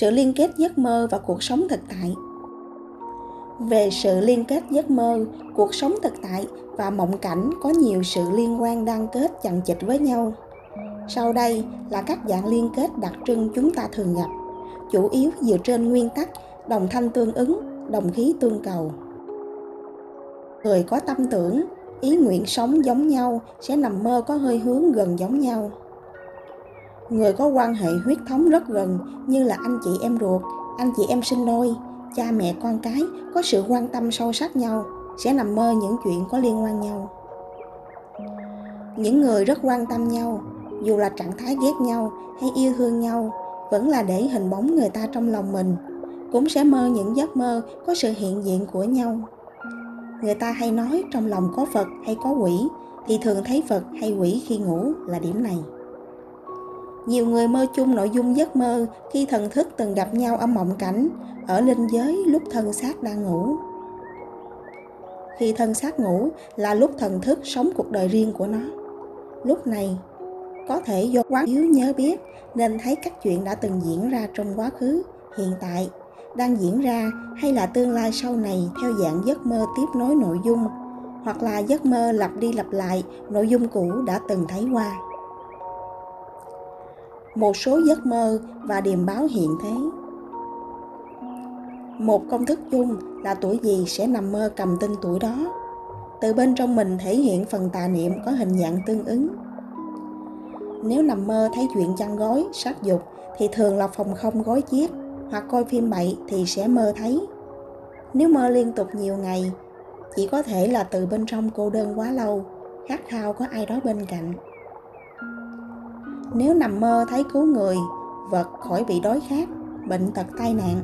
sự liên kết giấc mơ và cuộc sống thực tại. Về sự liên kết giấc mơ, cuộc sống thực tại và mộng cảnh có nhiều sự liên quan đang kết chằng chịt với nhau. Sau đây là các dạng liên kết đặc trưng chúng ta thường gặp, chủ yếu dựa trên nguyên tắc đồng thanh tương ứng, đồng khí tương cầu. Người có tâm tưởng, ý nguyện sống giống nhau sẽ nằm mơ có hơi hướng gần giống nhau. Người có quan hệ huyết thống rất gần như là anh chị em ruột, anh chị em sinh đôi, cha mẹ con cái có sự quan tâm sâu sắc nhau sẽ nằm mơ những chuyện có liên quan nhau. Những người rất quan tâm nhau, dù là trạng thái ghét nhau hay yêu thương nhau, vẫn là để hình bóng người ta trong lòng mình, cũng sẽ mơ những giấc mơ có sự hiện diện của nhau. Người ta hay nói trong lòng có Phật hay có quỷ, thì thường thấy Phật hay quỷ khi ngủ là điểm này. Nhiều người mơ chung nội dung giấc mơ khi thần thức từng gặp nhau ở mộng cảnh, ở linh giới lúc thân xác đang ngủ. Khi thân xác ngủ là lúc thần thức sống cuộc đời riêng của nó. Lúc này, có thể do quá yếu nhớ biết nên thấy các chuyện đã từng diễn ra trong quá khứ, hiện tại, đang diễn ra hay là tương lai sau này theo dạng giấc mơ tiếp nối nội dung, hoặc là giấc mơ lặp đi lặp lại nội dung cũ đã từng thấy qua. Một số giấc mơ và điềm báo hiện thế. Một công thức chung là tuổi gì sẽ nằm mơ cầm tên tuổi đó. Từ bên trong mình thể hiện phần tà niệm có hình dạng tương ứng. Nếu nằm mơ thấy chuyện chăn gối, sát dục thì thường là phòng không gối chiếc, hoặc coi phim bậy thì sẽ mơ thấy. Nếu mơ liên tục nhiều ngày, chỉ có thể là từ bên trong cô đơn quá lâu, khát khao có ai đó bên cạnh. Nếu nằm mơ thấy cứu người, vật khỏi bị đói khát, bệnh tật tai nạn,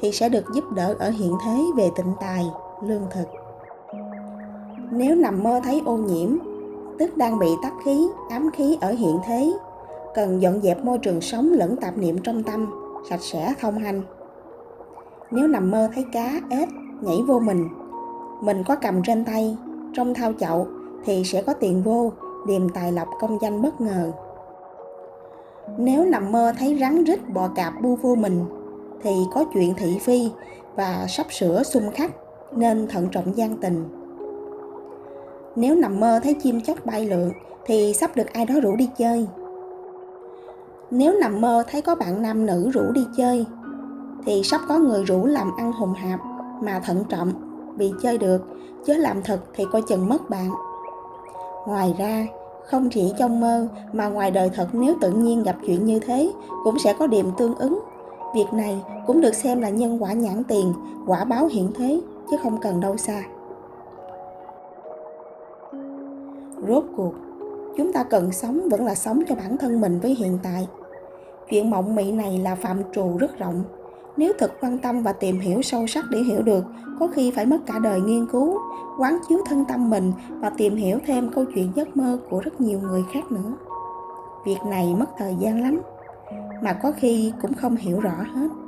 thì sẽ được giúp đỡ ở hiện thế về tịnh tài, lương thực. Nếu nằm mơ thấy ô nhiễm, tức đang bị tắc khí, ám khí ở hiện thế, cần dọn dẹp môi trường sống lẫn tạp niệm trong tâm, sạch sẽ thông hành. Nếu nằm mơ thấy cá, ếch nhảy vô mình có cầm trên tay, trong thao chậu thì sẽ có tiền vô, điềm tài lộc công danh bất ngờ. Nếu nằm mơ thấy rắn rít bò cạp bu vô mình thì có chuyện thị phi và sắp sửa xung khắc nên thận trọng gian tình. Nếu nằm mơ thấy chim chóc bay lượn thì sắp được ai đó rủ đi chơi. Nếu nằm mơ thấy có bạn nam nữ rủ đi chơi thì sắp có người rủ làm ăn hùng hạp mà thận trọng vì chơi được, chứ làm thật thì coi chừng mất bạn. Ngoài ra, không chỉ trong mơ mà ngoài đời thật nếu tự nhiên gặp chuyện như thế cũng sẽ có điểm tương ứng. Việc này cũng được xem là nhân quả nhãn tiền, quả báo hiện thế chứ không cần đâu xa. Rốt cuộc, chúng ta cần sống vẫn là sống cho bản thân mình với hiện tại. Chuyện mộng mị này là phạm trù rất rộng. Nếu thật quan tâm và tìm hiểu sâu sắc để hiểu được, có khi phải mất cả đời nghiên cứu, quán chiếu thân tâm mình và tìm hiểu thêm câu chuyện giấc mơ của rất nhiều người khác nữa. Việc này mất thời gian lắm, mà có khi cũng không hiểu rõ hết.